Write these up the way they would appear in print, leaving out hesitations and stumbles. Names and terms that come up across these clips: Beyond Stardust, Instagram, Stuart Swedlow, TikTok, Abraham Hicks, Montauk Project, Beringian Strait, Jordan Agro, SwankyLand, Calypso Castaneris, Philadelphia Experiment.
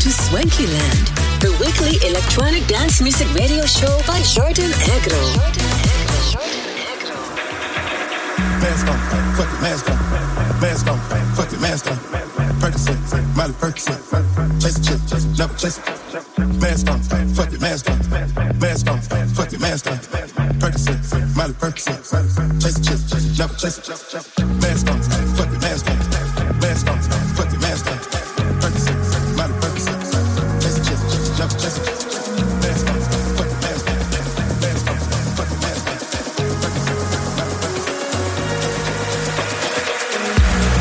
to SwankyLand, the weekly electronic dance music radio show by Jordan Agro. Mask on, fuck it, mask on. Mask on, fuck it, mask on. Percocet, Molly Percocet. Chase the chip, never chase it. Mask on, fuck it, mask on. Mask on, fuck it, mask on. Percocet, Molly Percocet. Chase the chip, never chase it. Mask on, fuck it, mask on. Mask on, fuck it, mask on. Percocet, Molly Percocet. Chase the chip, never chase it. Mask on, fuck it, mask on. Mask on, fuck it, mask on. Percocet, Molly Percocet.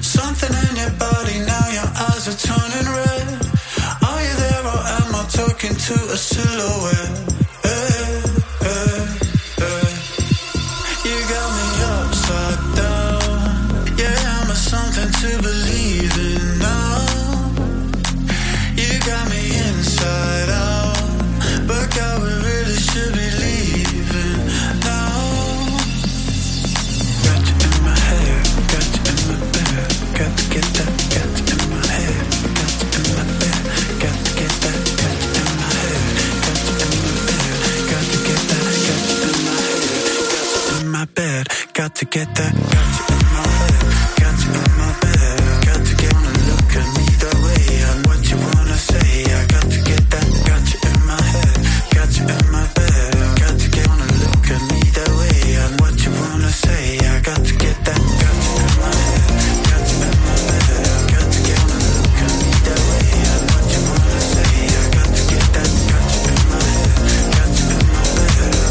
Something in your body, now your eyes are turning red. Are you there or am I into a silhouette. You got me upside down. Yeah, I'm a something to believe in now. You got me inside out, but God, we really should be leaving now. Got you in my hair, got you in my bed, got to get that. Got to get that, got to in my head, got to in my bed, got to get wanna look at me that way, and what you wanna say, I got to get that, got you in my head, got you in my bed, got to get wanna look at me that way, and what you wanna say, I got to get that, got you in my head, got you in my bed, got to get wanna look at me that way, and what you wanna say, I got to get that, got you in my head, got you in my bed, got to get wanna look at me that way.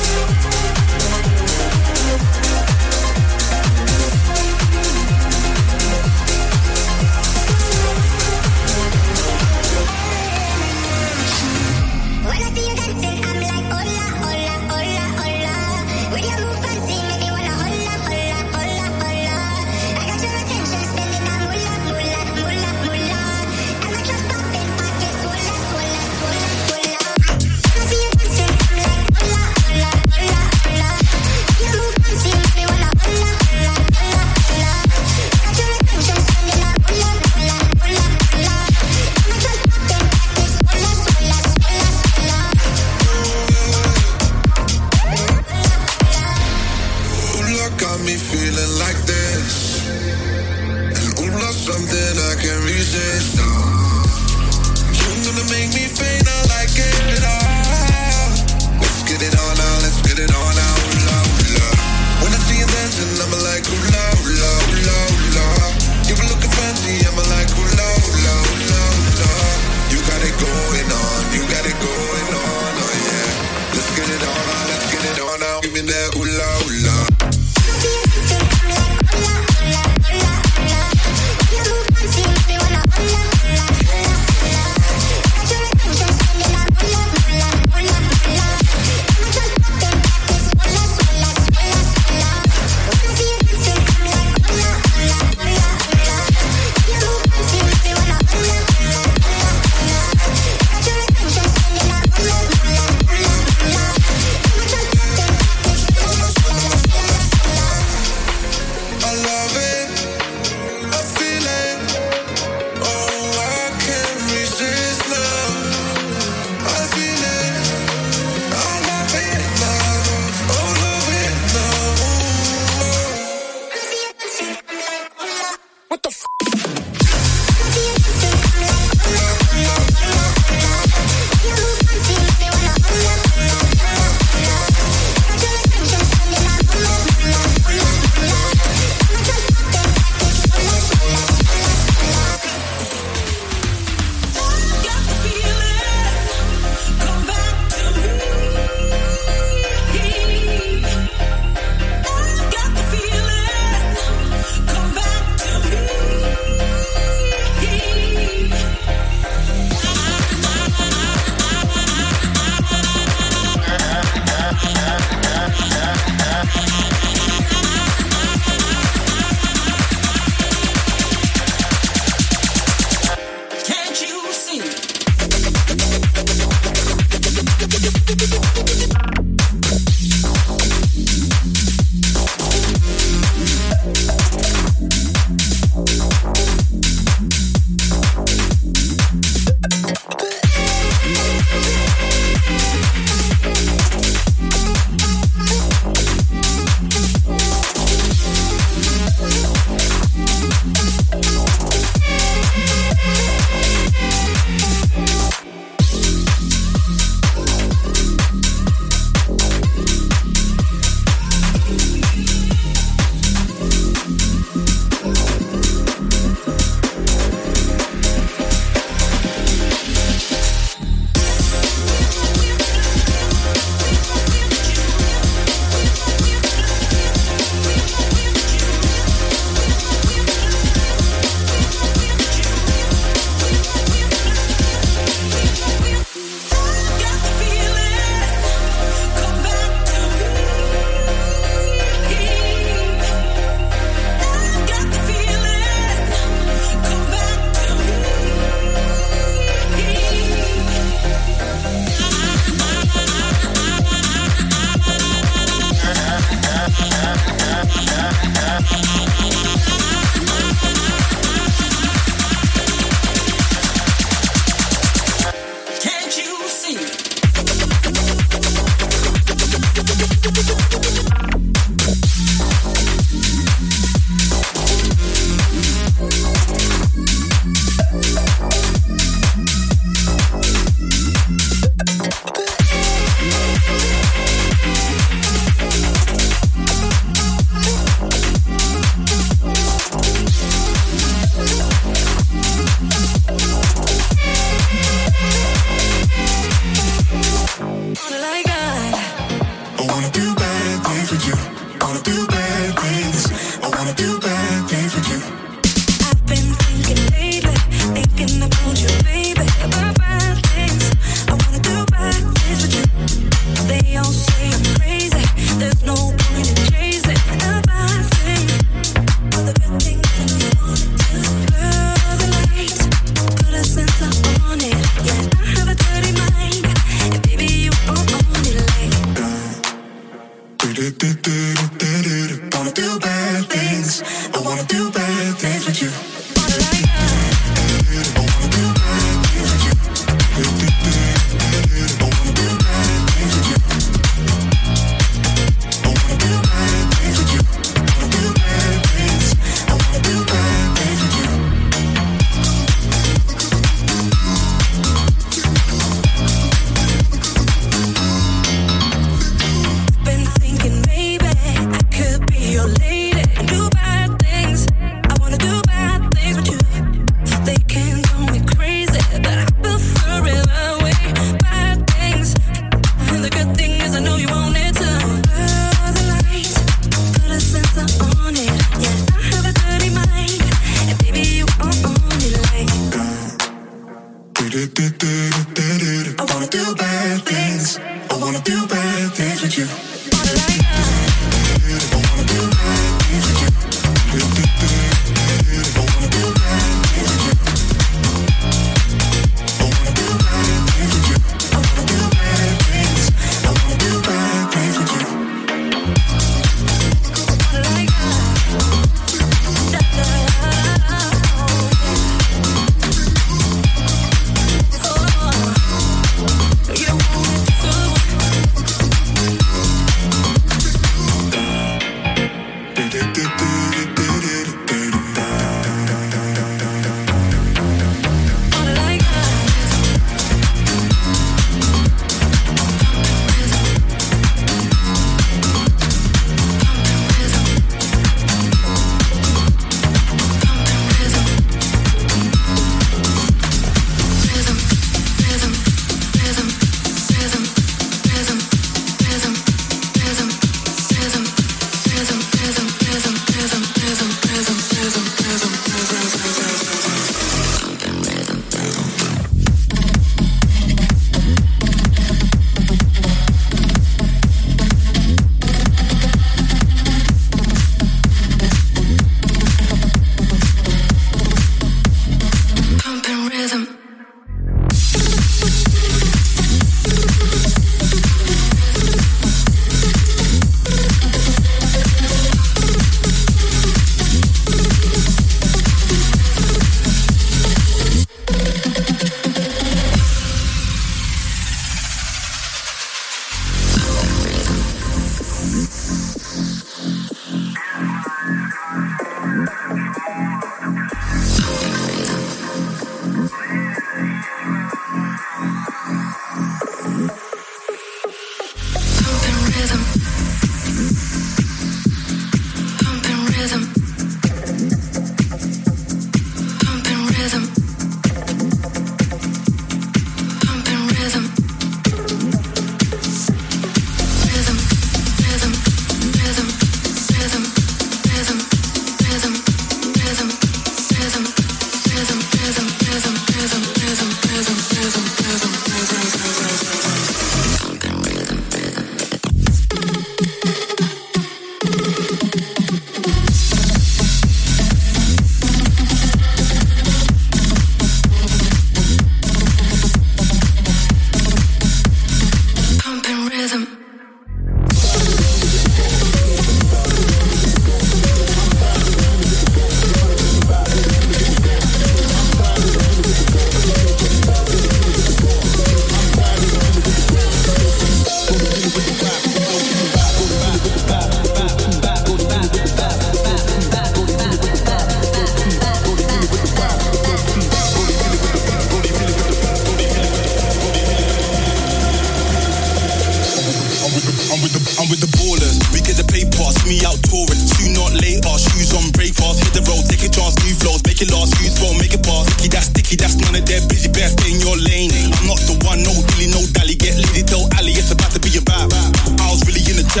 I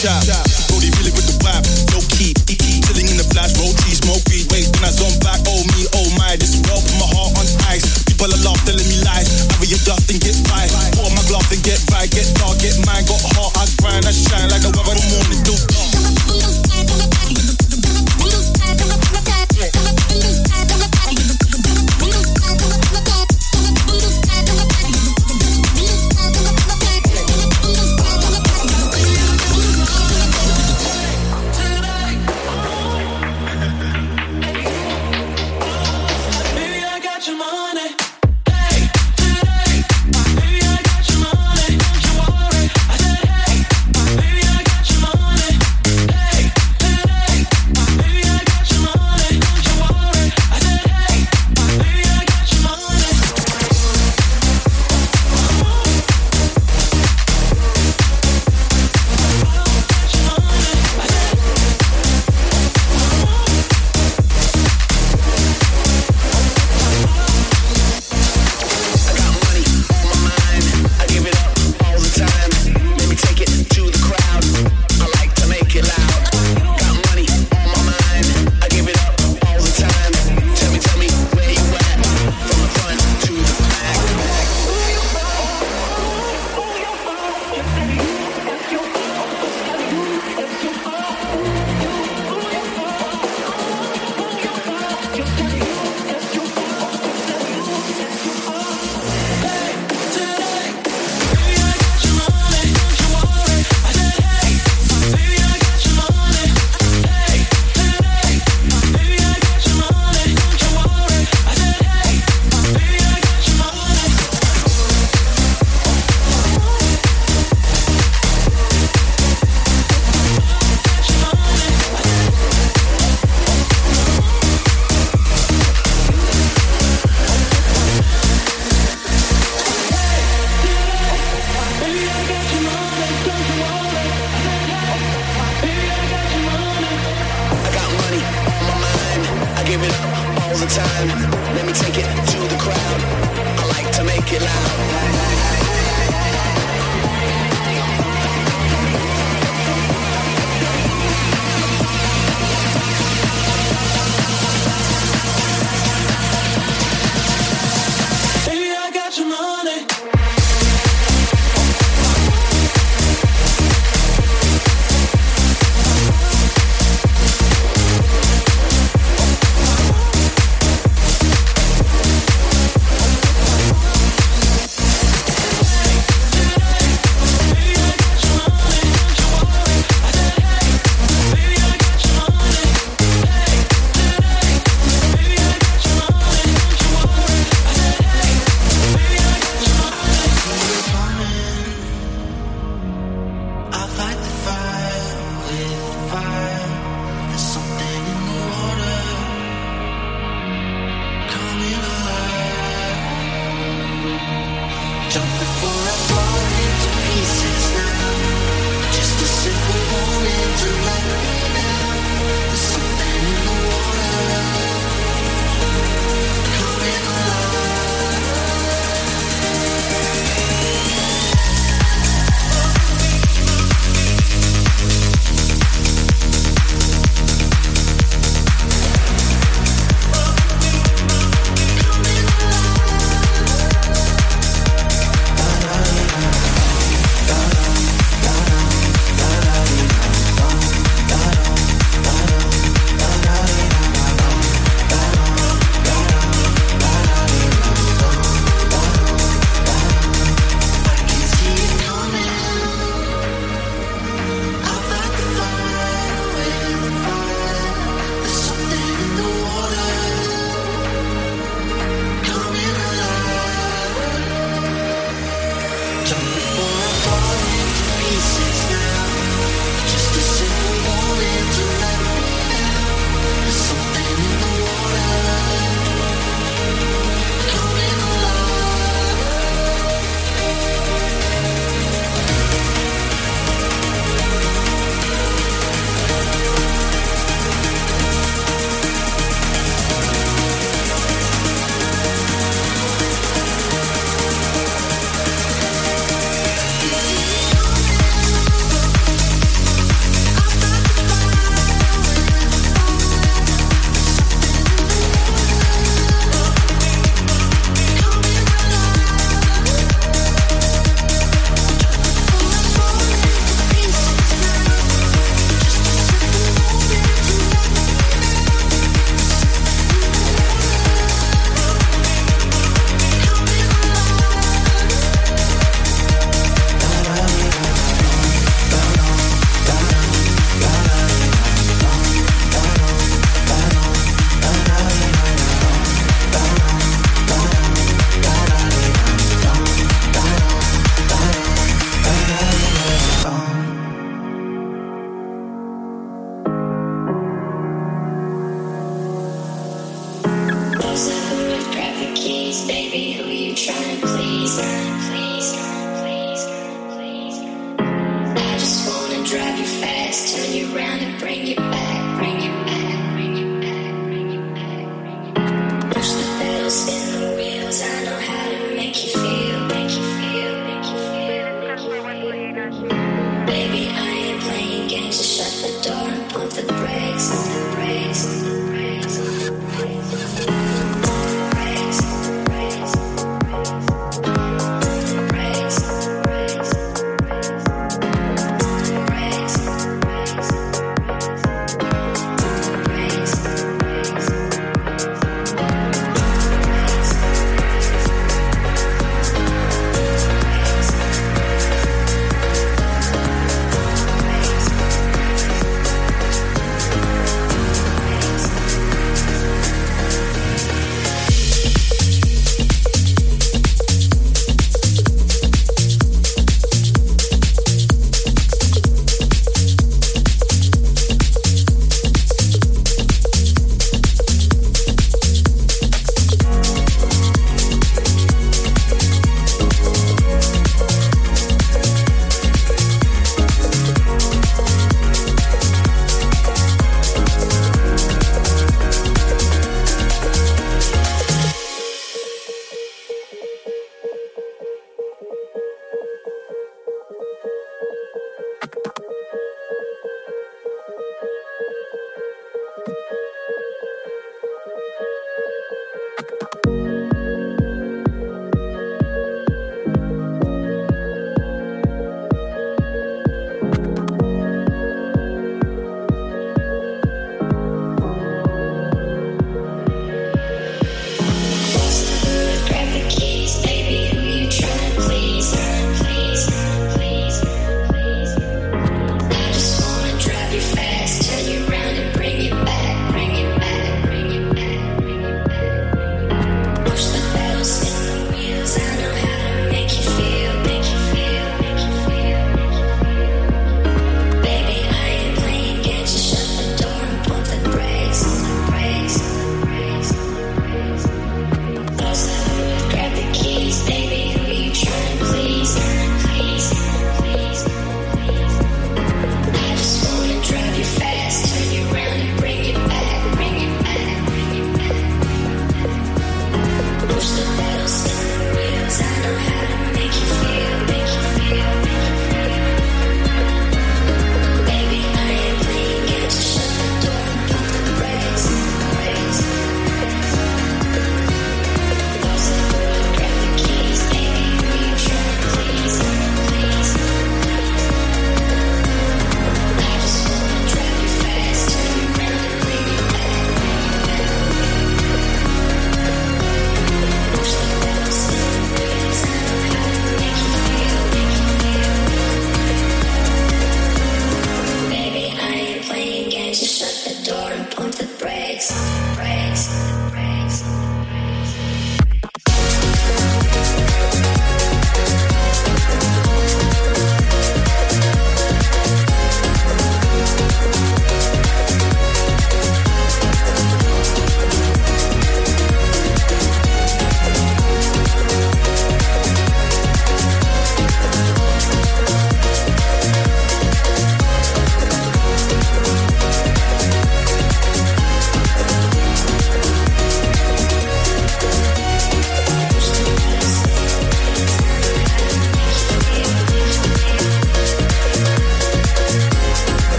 chop. Brody really with the vibe, no key. Chilling in the flash, roll cheese, smoke weed. Wait, when I zone back, oh me, oh my. This world put my heart on ice. People are laughing, telling me lies. I be your dust and get by. Pour my glove and get right. Get dark, get mine. Got hot, I grind, I shine like the weather. The morning still dark. Hey, today, baby, I got your money. Don't you worry, I said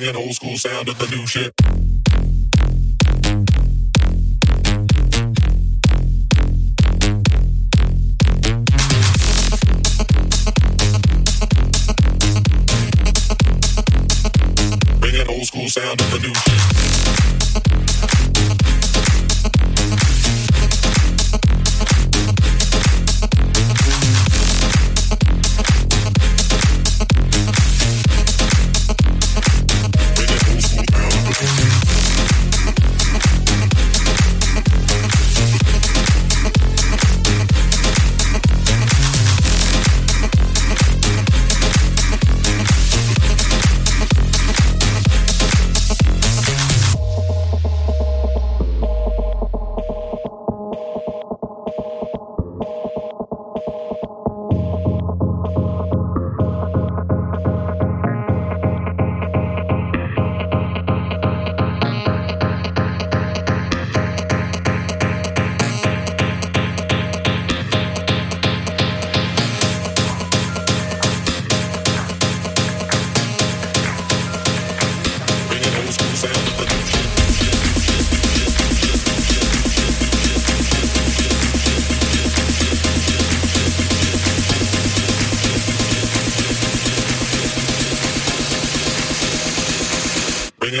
bringing old school sound to the new shit. Bringing old school sound to the new shit. Bringing old school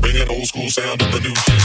Bringing old school sound to the new shit.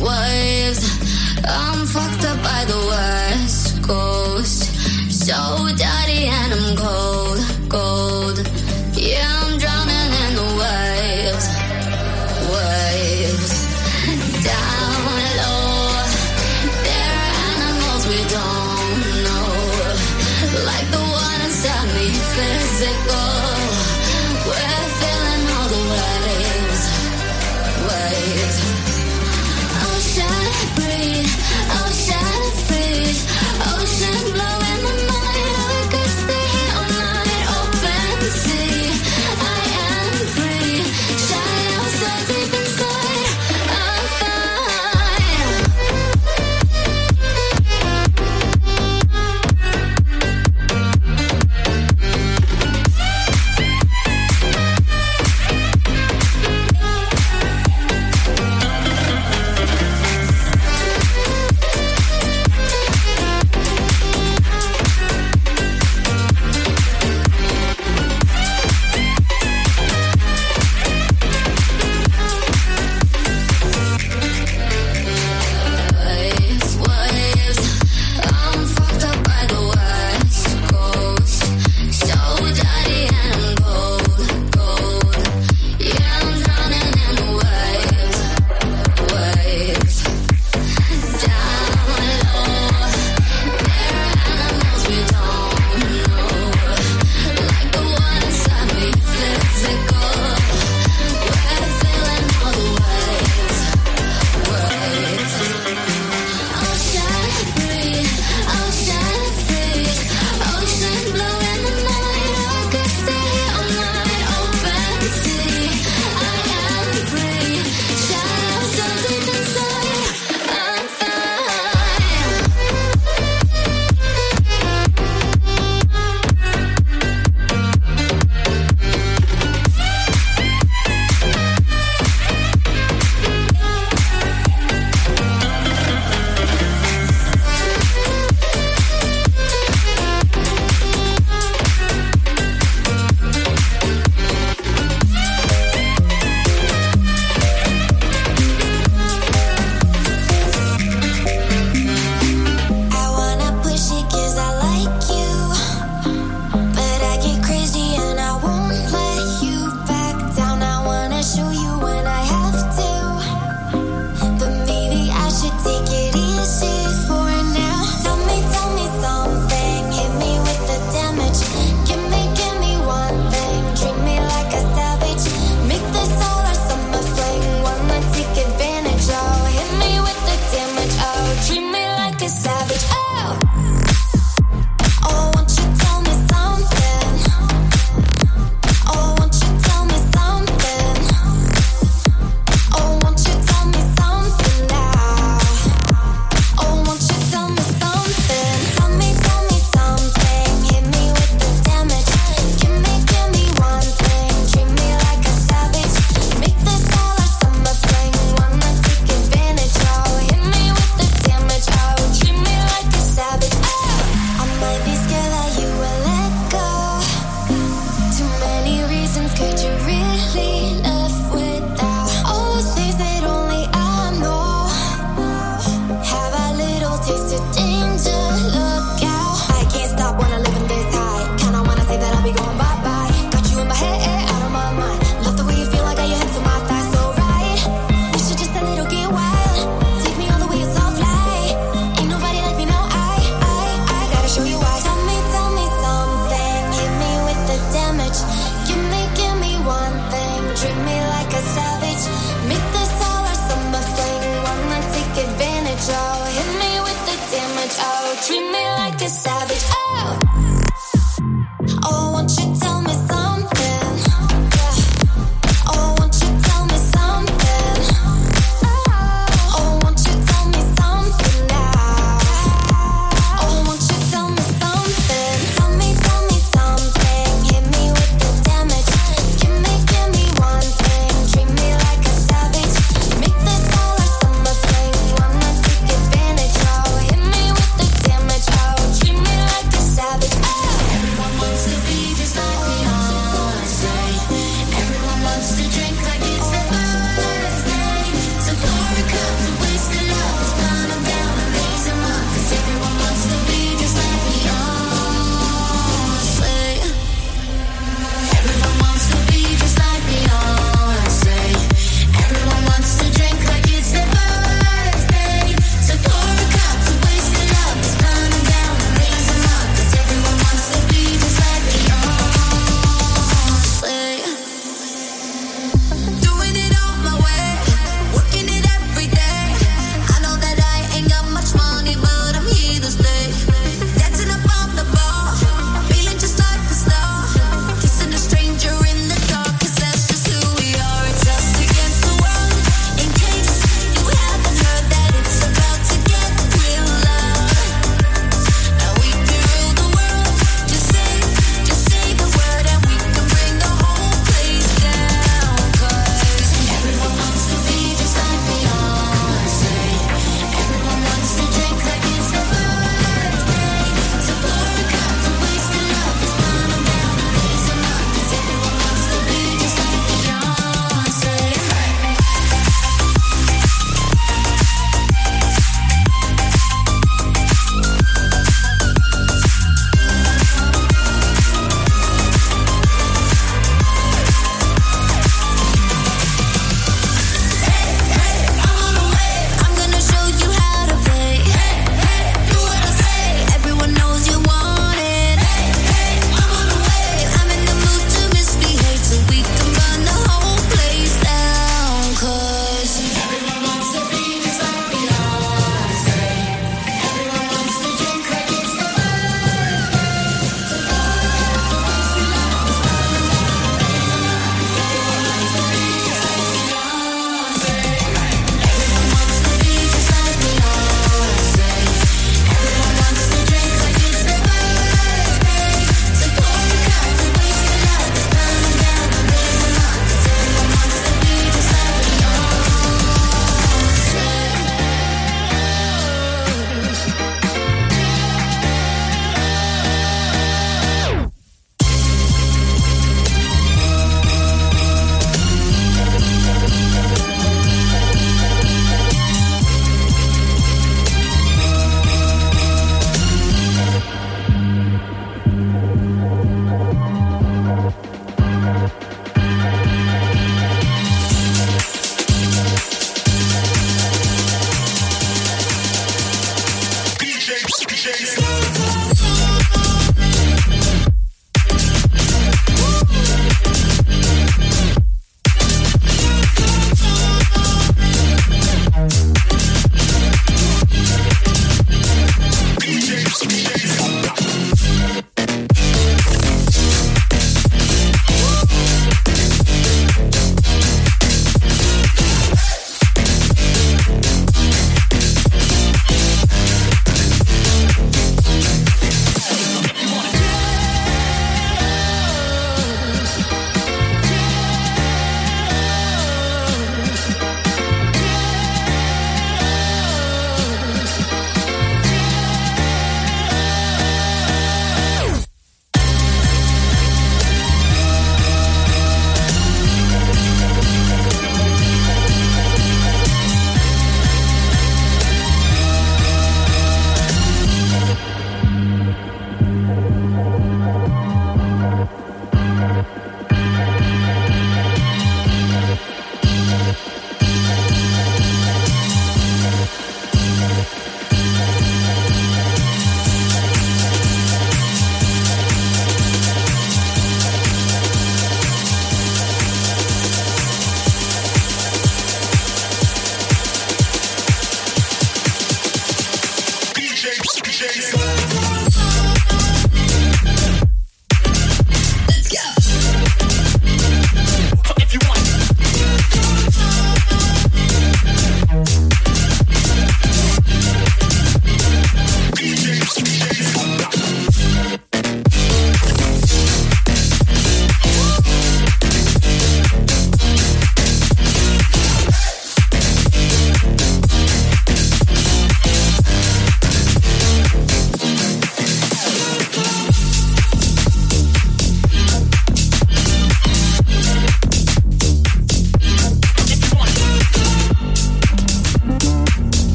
waves. I'm fucked up by the West Coast, so dirty and I'm cold, cold. Yeah, I'm drowning in the waves, waves. Down low, there are animals we don't know, like the one inside me, physical. We're feeling all the waves, waves. Ocean breathe, ocean freeze, ocean blowing my mind. I could stay here all night, open sea. I am free, shadow so deep inside. I'm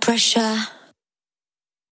Pressure.